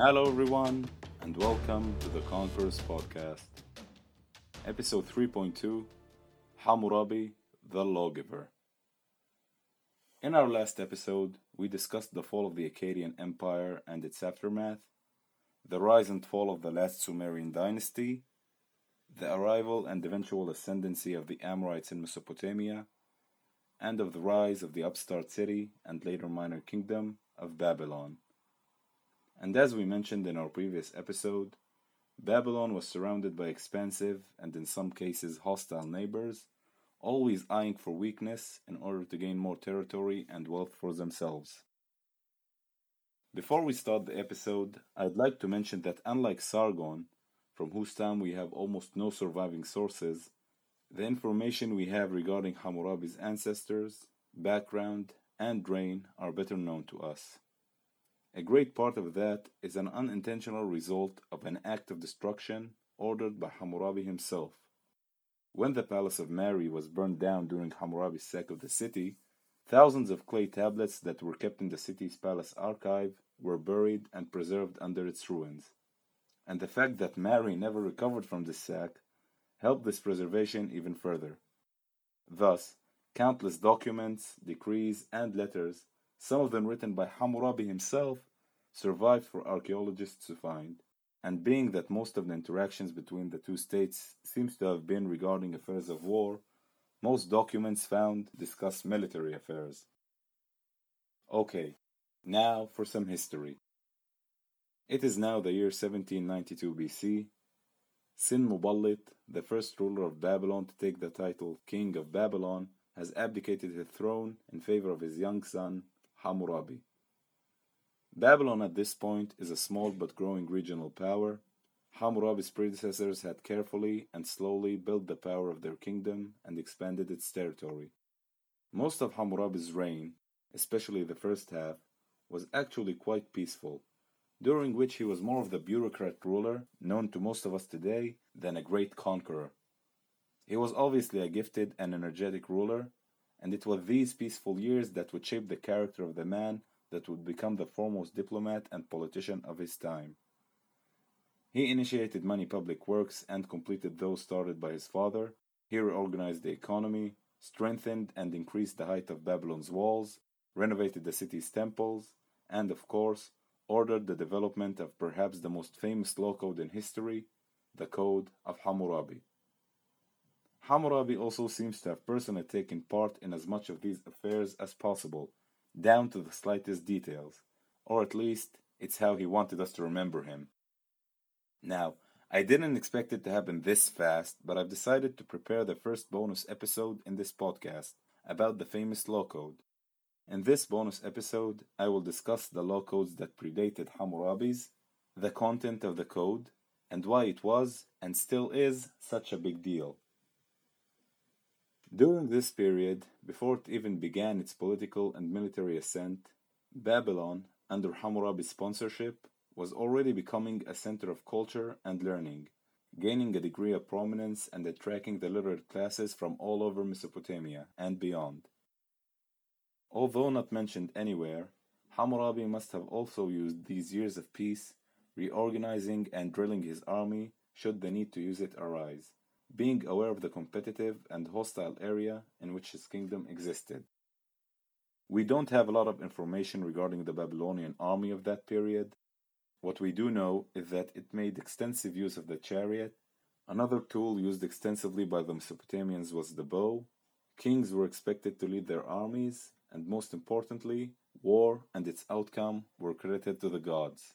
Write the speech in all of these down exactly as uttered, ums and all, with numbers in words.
Hello everyone, and welcome to The Conquerors Podcast, Episode three point two, Hammurabi, the Lawgiver. In our last episode, we discussed the fall of the Akkadian Empire and its aftermath, the rise and fall of the last Sumerian dynasty, the arrival and eventual ascendancy of the Amorites in Mesopotamia, and of the rise of the upstart city and later minor kingdom of Babylon. And as we mentioned in our previous episode, Babylon was surrounded by expansive and in some cases hostile neighbors, always eyeing for weakness in order to gain more territory and wealth for themselves. Before we start the episode, I'd like to mention that unlike Sargon, from whose time we have almost no surviving sources, the information we have regarding Hammurabi's ancestors, background, and reign are better known to us. A great part of that is an unintentional result of an act of destruction ordered by Hammurabi himself. When the palace of Mari was burned down during Hammurabi's sack of the city, thousands of clay tablets that were kept in the city's palace archive were buried and preserved under its ruins. And the fact that Mari never recovered from this sack helped this preservation even further. Thus, countless documents, decrees, and letters, some of them written by Hammurabi himself, survived for archaeologists to find, and being that most of the interactions between the two states seems to have been regarding affairs of war, most documents found discuss military affairs. Okay, now for some history. It is now the year seventeen ninety-two B C. Sin Muballit, the first ruler of Babylon to take the title King of Babylon, has abdicated his throne in favor of his young son, Hammurabi. Babylon at this point is a small but growing regional power. Hammurabi's predecessors had carefully and slowly built the power of their kingdom and expanded its territory. Most of Hammurabi's reign, especially the first half, was actually quite peaceful, during which he was more of the bureaucrat ruler known to most of us today than a great conqueror. He was obviously a gifted and energetic ruler, and it was these peaceful years that would shape the character of the man that would become the foremost diplomat and politician of his time. He initiated many public works and completed those started by his father. He reorganized the economy, strengthened and increased the height of Babylon's walls, renovated the city's temples, and, of course, ordered the development of perhaps the most famous law code in history, the Code of Hammurabi. Hammurabi also seems to have personally taken part in as much of these affairs as possible, down to the slightest details, or at least it's how he wanted us to remember him. Now, I didn't expect it to happen this fast, but I've decided to prepare the first bonus episode in this podcast about the famous law code. In this bonus episode, I will discuss the law codes that predated Hammurabi's, the content of the code, and why it was, and still is, such a big deal. During this period, before it even began its political and military ascent, Babylon, under Hammurabi's sponsorship, was already becoming a center of culture and learning, gaining a degree of prominence and attracting the literate classes from all over Mesopotamia and beyond. Although not mentioned anywhere, Hammurabi must have also used these years of peace, reorganizing and drilling his army should the need to use it arise, being aware of the competitive and hostile area in which his kingdom existed. We don't have a lot of information regarding the Babylonian army of that period. What we do know is that it made extensive use of the chariot. Another tool used extensively by the Mesopotamians was the bow. Kings were expected to lead their armies, and most importantly, war and its outcome were credited to the gods.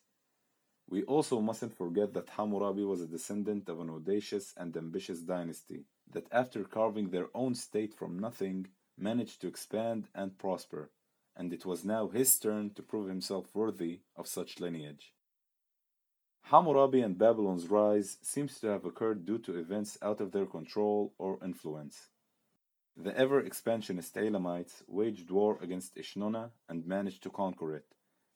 We also mustn't forget that Hammurabi was a descendant of an audacious and ambitious dynasty that, after carving their own state from nothing, managed to expand and prosper, and it was now his turn to prove himself worthy of such lineage. Hammurabi and Babylon's rise seems to have occurred due to events out of their control or influence. The ever-expansionist Elamites waged war against Eshnunna and managed to conquer it,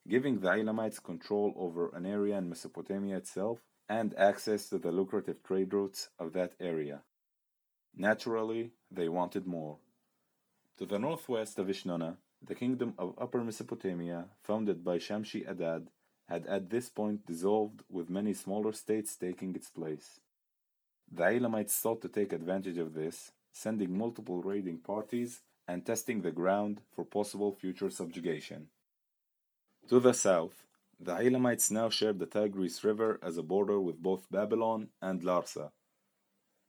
giving the Elamites control over an area in Mesopotamia itself and access to the lucrative trade routes of that area. Naturally, they wanted more. To the northwest of Eshnunna, the kingdom of Upper Mesopotamia, founded by Shamshi-Adad, had at this point dissolved, with many smaller states taking its place. The Elamites sought to take advantage of this, sending multiple raiding parties and testing the ground for possible future subjugation. To the south, the Elamites now shared the Tigris River as a border with both Babylon and Larsa.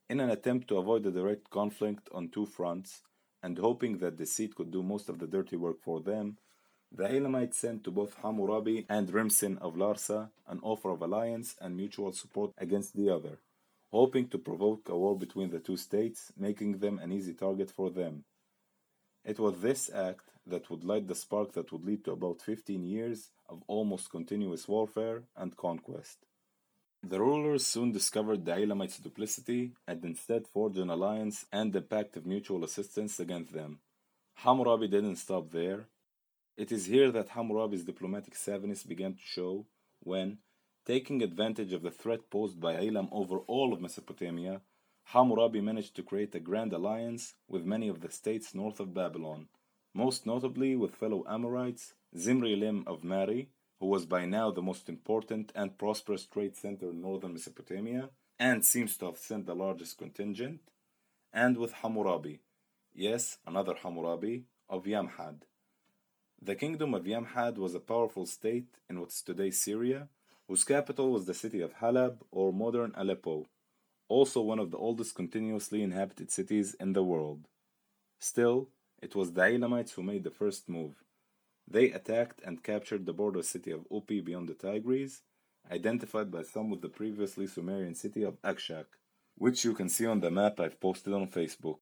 In an attempt to avoid a direct conflict on two fronts, and hoping that deceit could do most of the dirty work for them, the Elamites sent to both Hammurabi and Rimsin of Larsa an offer of alliance and mutual support against the other, hoping to provoke a war between the two states, making them an easy target for them. It was this act that would light the spark that would lead to about fifteen years of almost continuous warfare and conquest. The rulers soon discovered the Elamites' duplicity and instead forged an alliance and a pact of mutual assistance against them. Hammurabi didn't stop there. It is here that Hammurabi's diplomatic savviness began to show when, taking advantage of the threat posed by Elam over all of Mesopotamia, Hammurabi managed to create a grand alliance with many of the states north of Babylon, most notably with fellow Amorites, Zimri-Lim of Mari, who was by now the most important and prosperous trade center in northern Mesopotamia, and seems to have sent the largest contingent, and with Hammurabi, yes, another Hammurabi, of Yamhad. The kingdom of Yamhad was a powerful state in what is today Syria, whose capital was the city of Halab, or modern Aleppo, also one of the oldest continuously inhabited cities in the world. Still, it was the Elamites who made the first move. They attacked and captured the border city of Upi beyond the Tigris, identified by some with the previously Sumerian city of Akshak, which you can see on the map I've posted on Facebook.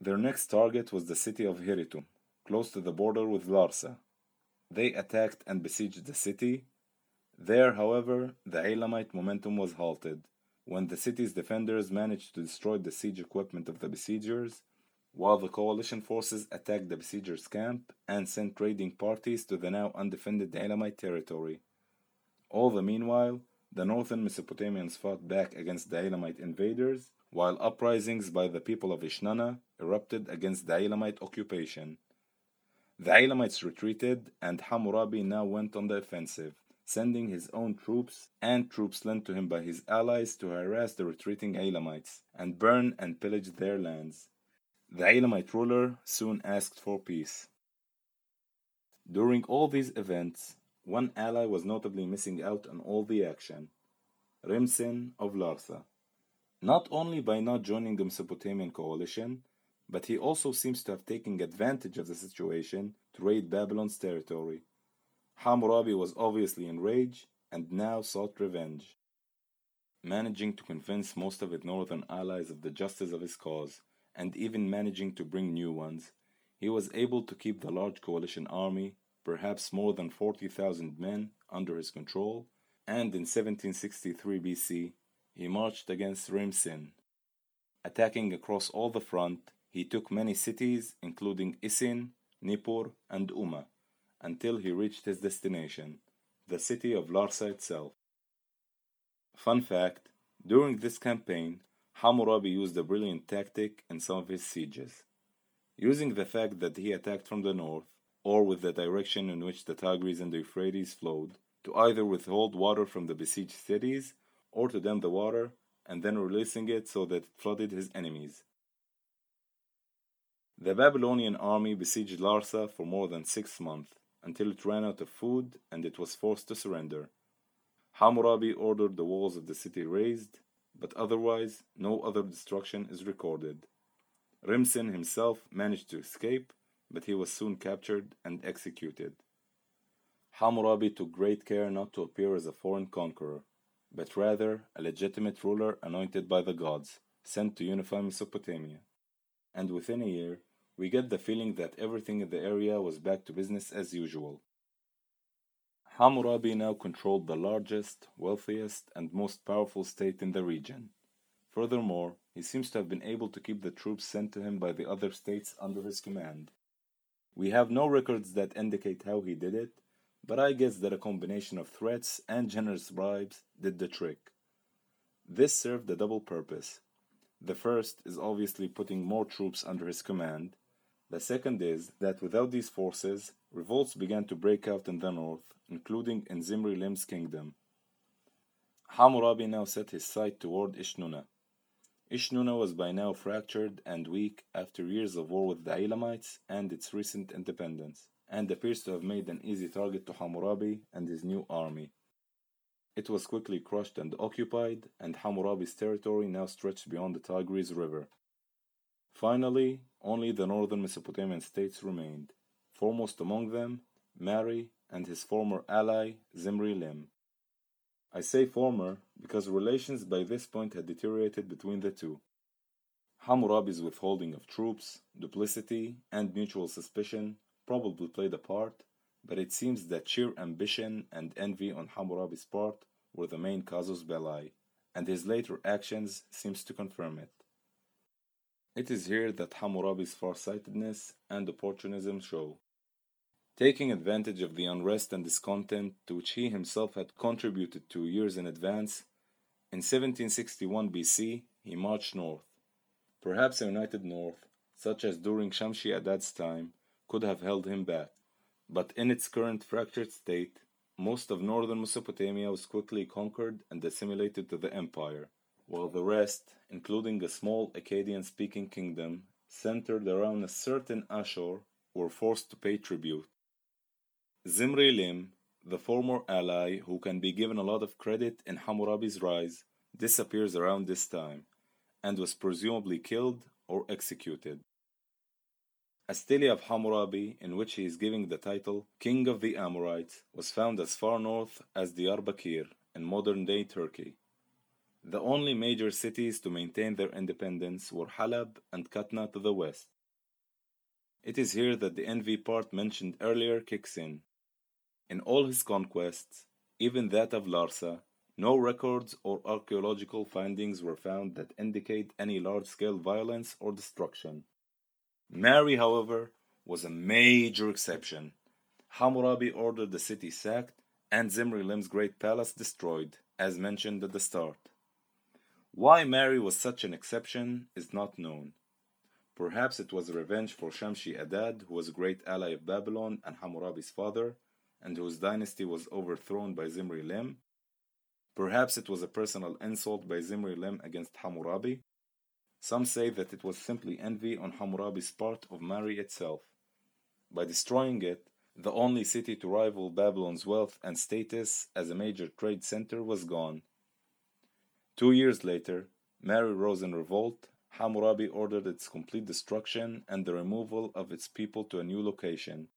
Their next target was the city of Hiritu, close to the border with Larsa. They attacked and besieged the city. There, however, the Elamite momentum was halted, when the city's defenders managed to destroy the siege equipment of the besiegers, while the coalition forces attacked the besiegers' camp and sent raiding parties to the now undefended Elamite territory. All the meanwhile, the northern Mesopotamians fought back against the Elamite invaders, while uprisings by the people of Eshnunna erupted against the Elamite occupation. The Elamites retreated, and Hammurabi now went on the offensive, sending his own troops and troops lent to him by his allies to harass the retreating Elamites and burn and pillage their lands. The Elamite ruler soon asked for peace. During all these events, one ally was notably missing out on all the action, Rimsin of Larsa. Not only by not joining the Mesopotamian coalition, but he also seems to have taken advantage of the situation to raid Babylon's territory. Hammurabi was obviously enraged and now sought revenge, managing to convince most of his northern allies of the justice of his cause, and even managing to bring new ones. He was able to keep the large coalition army, perhaps more than forty thousand men, under his control, and in seventeen sixty-three B C, he marched against Rimsin. Attacking across all the front, he took many cities, including Isin, Nippur, and Umma, until he reached his destination, the city of Larsa itself. Fun fact, during this campaign, Hammurabi used a brilliant tactic in some of his sieges. Using the fact that he attacked from the north, or with the direction in which the Tigris and the Euphrates flowed, to either withhold water from the besieged cities, or to dam the water, and then releasing it so that it flooded his enemies. The Babylonian army besieged Larsa for more than six months, until it ran out of food and it was forced to surrender. Hammurabi ordered the walls of the city razed, but otherwise, no other destruction is recorded. Rimsin himself managed to escape, but he was soon captured and executed. Hammurabi took great care not to appear as a foreign conqueror, but rather a legitimate ruler anointed by the gods, sent to unify Mesopotamia. And within a year, we get the feeling that everything in the area was back to business as usual. Hammurabi now controlled the largest, wealthiest, and most powerful state in the region. Furthermore, he seems to have been able to keep the troops sent to him by the other states under his command. We have no records that indicate how he did it, but I guess that a combination of threats and generous bribes did the trick. This served a double purpose. The first is obviously putting more troops under his command. The second is that without these forces, revolts began to break out in the north, including in Zimri-Lim's kingdom. Hammurabi now set his sight toward Eshnunna. Eshnunna was by now fractured and weak after years of war with the Elamites and its recent independence, and appears to have made an easy target to Hammurabi and his new army. It was quickly crushed and occupied, and Hammurabi's territory now stretched beyond the Tigris River. Finally, only the northern Mesopotamian states remained, foremost among them Mari and his former ally Zimri-Lim. I say former because relations by this point had deteriorated between the two. Hammurabi's withholding of troops, duplicity, and mutual suspicion probably played a part, but it seems that sheer ambition and envy on Hammurabi's part were the main casus belli, and his later actions seems to confirm it. It is here that Hammurabi's farsightedness and opportunism show. Taking advantage of the unrest and discontent to which he himself had contributed two years in advance, in seventeen sixty-one B C he marched north. Perhaps a united north, such as during Shamshi-Adad's time, could have held him back, but in its current fractured state, most of northern Mesopotamia was quickly conquered and assimilated to the empire, while the rest, including a small Akkadian-speaking kingdom, centered around a certain Ashur, were forced to pay tribute. Zimri-Lim, the former ally who can be given a lot of credit in Hammurabi's rise, disappears around this time, and was presumably killed or executed. A stele of Hammurabi, in which he is giving the title King of the Amorites, was found as far north as Diyarbakir in modern-day Turkey. The only major cities to maintain their independence were Halab and Katna to the west. It is here that the envy part mentioned earlier kicks in. In all his conquests, even that of Larsa, no records or archaeological findings were found that indicate any large-scale violence or destruction. Mari, however, was a major exception. Hammurabi ordered the city sacked and Zimri-Lim's great palace destroyed, as mentioned at the start. Why Mari was such an exception is not known. Perhaps it was revenge for Shamshi-Adad, who was a great ally of Babylon and Hammurabi's father, and whose dynasty was overthrown by Zimri-Lim. Perhaps it was a personal insult by Zimri-Lim against Hammurabi. Some say that it was simply envy on Hammurabi's part of Mari itself. By destroying it, the only city to rival Babylon's wealth and status as a major trade center was gone. Two years later, Mari rose in revolt. Hammurabi ordered its complete destruction and the removal of its people to a new location.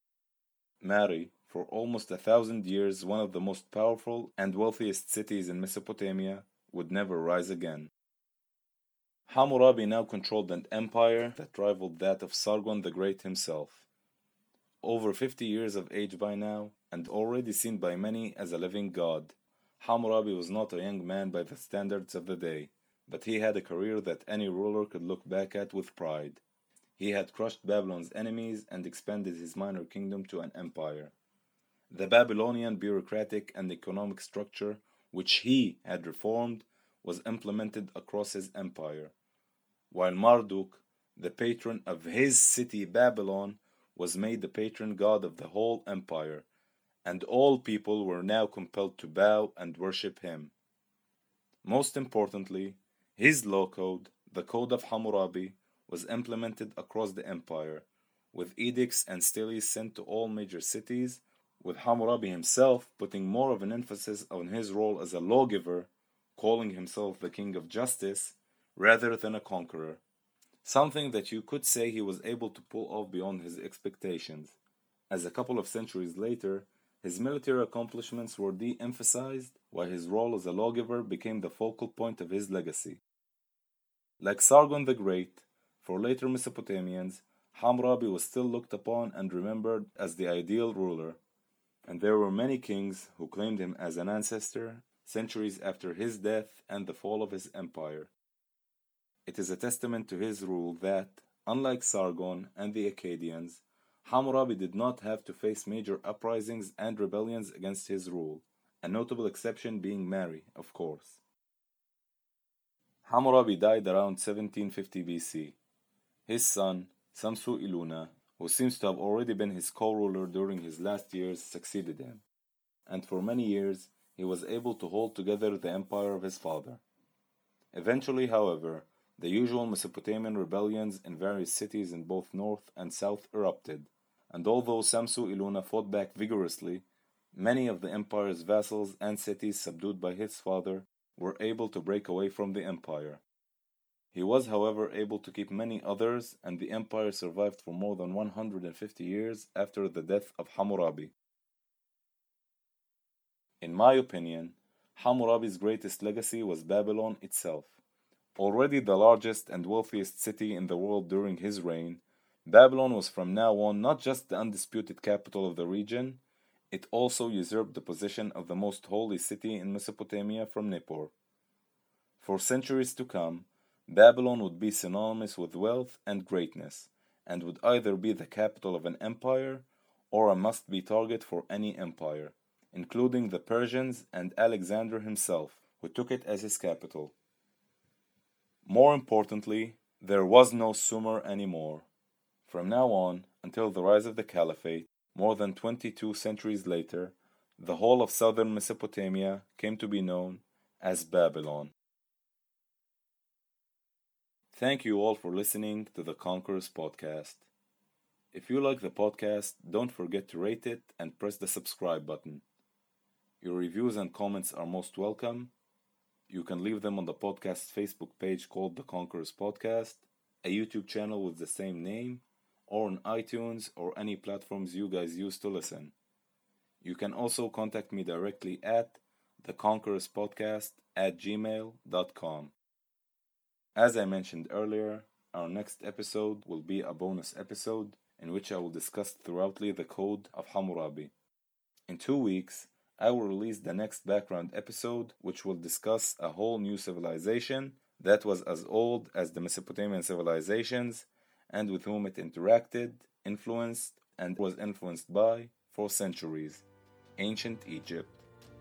Mari, for almost a thousand years one of the most powerful and wealthiest cities in Mesopotamia, would never rise again. Hammurabi now controlled an empire that rivaled that of Sargon the Great himself. Over fifty years of age by now, and already seen by many as a living god, Hammurabi was not a young man by the standards of the day, but he had a career that any ruler could look back at with pride. He had crushed Babylon's enemies and expanded his minor kingdom to an empire. The Babylonian bureaucratic and economic structure, which he had reformed, was implemented across his empire, while Marduk, the patron of his city Babylon, was made the patron god of the whole empire, and all people were now compelled to bow and worship him. Most importantly, his law code, the Code of Hammurabi, was implemented across the empire, with edicts and steles sent to all major cities, with Hammurabi himself putting more of an emphasis on his role as a lawgiver, calling himself the King of Justice, rather than a conqueror, something that you could say he was able to pull off beyond his expectations, as a couple of centuries later, his military accomplishments were de-emphasized, while his role as a lawgiver became the focal point of his legacy. Like Sargon the Great, for later Mesopotamians, Hammurabi was still looked upon and remembered as the ideal ruler, and there were many kings who claimed him as an ancestor, centuries after his death and the fall of his empire. It is a testament to his rule that, unlike Sargon and the Akkadians, Hammurabi did not have to face major uprisings and rebellions against his rule, a notable exception being Mari, of course. Hammurabi died around seventeen fifty B C. His son, Samsu-iluna, who seems to have already been his co-ruler during his last years, succeeded him, and for many years he was able to hold together the empire of his father. Eventually, however, the usual Mesopotamian rebellions in various cities in both north and south erupted, and although Samsu-iluna fought back vigorously, many of the empire's vassals and cities subdued by his father were able to break away from the empire. He was, however, able to keep many others, and the empire survived for more than one hundred fifty years after the death of Hammurabi. In my opinion, Hammurabi's greatest legacy was Babylon itself. Already the largest and wealthiest city in the world during his reign, Babylon was from now on not just the undisputed capital of the region, it also usurped the position of the most holy city in Mesopotamia from Nippur. For centuries to come, Babylon would be synonymous with wealth and greatness, and would either be the capital of an empire or a must-be target for any empire, including the Persians and Alexander himself, who took it as his capital. More importantly, there was no Sumer anymore. From now on, until the rise of the Caliphate, more than twenty-two centuries later, the whole of southern Mesopotamia came to be known as Babylon. Thank you all for listening to The Conquerors Podcast. If you like the podcast, don't forget to rate it and press the subscribe button. Your reviews and comments are most welcome. You can leave them on the podcast's Facebook page called The Conquerors Podcast, a YouTube channel with the same name, or on iTunes or any platforms you guys use to listen. You can also contact me directly at the conquerors podcast at gmail dot com. As I mentioned earlier, our next episode will be a bonus episode in which I will discuss thoroughly the Code of Hammurabi. In two weeks, I will release the next background episode, which will discuss a whole new civilization that was as old as the Mesopotamian civilizations and with whom it interacted, influenced, and was influenced by for centuries, ancient Egypt,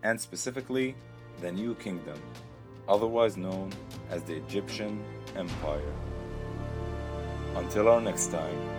and specifically the New Kingdom, otherwise known as the Egyptian Empire. Until our next time.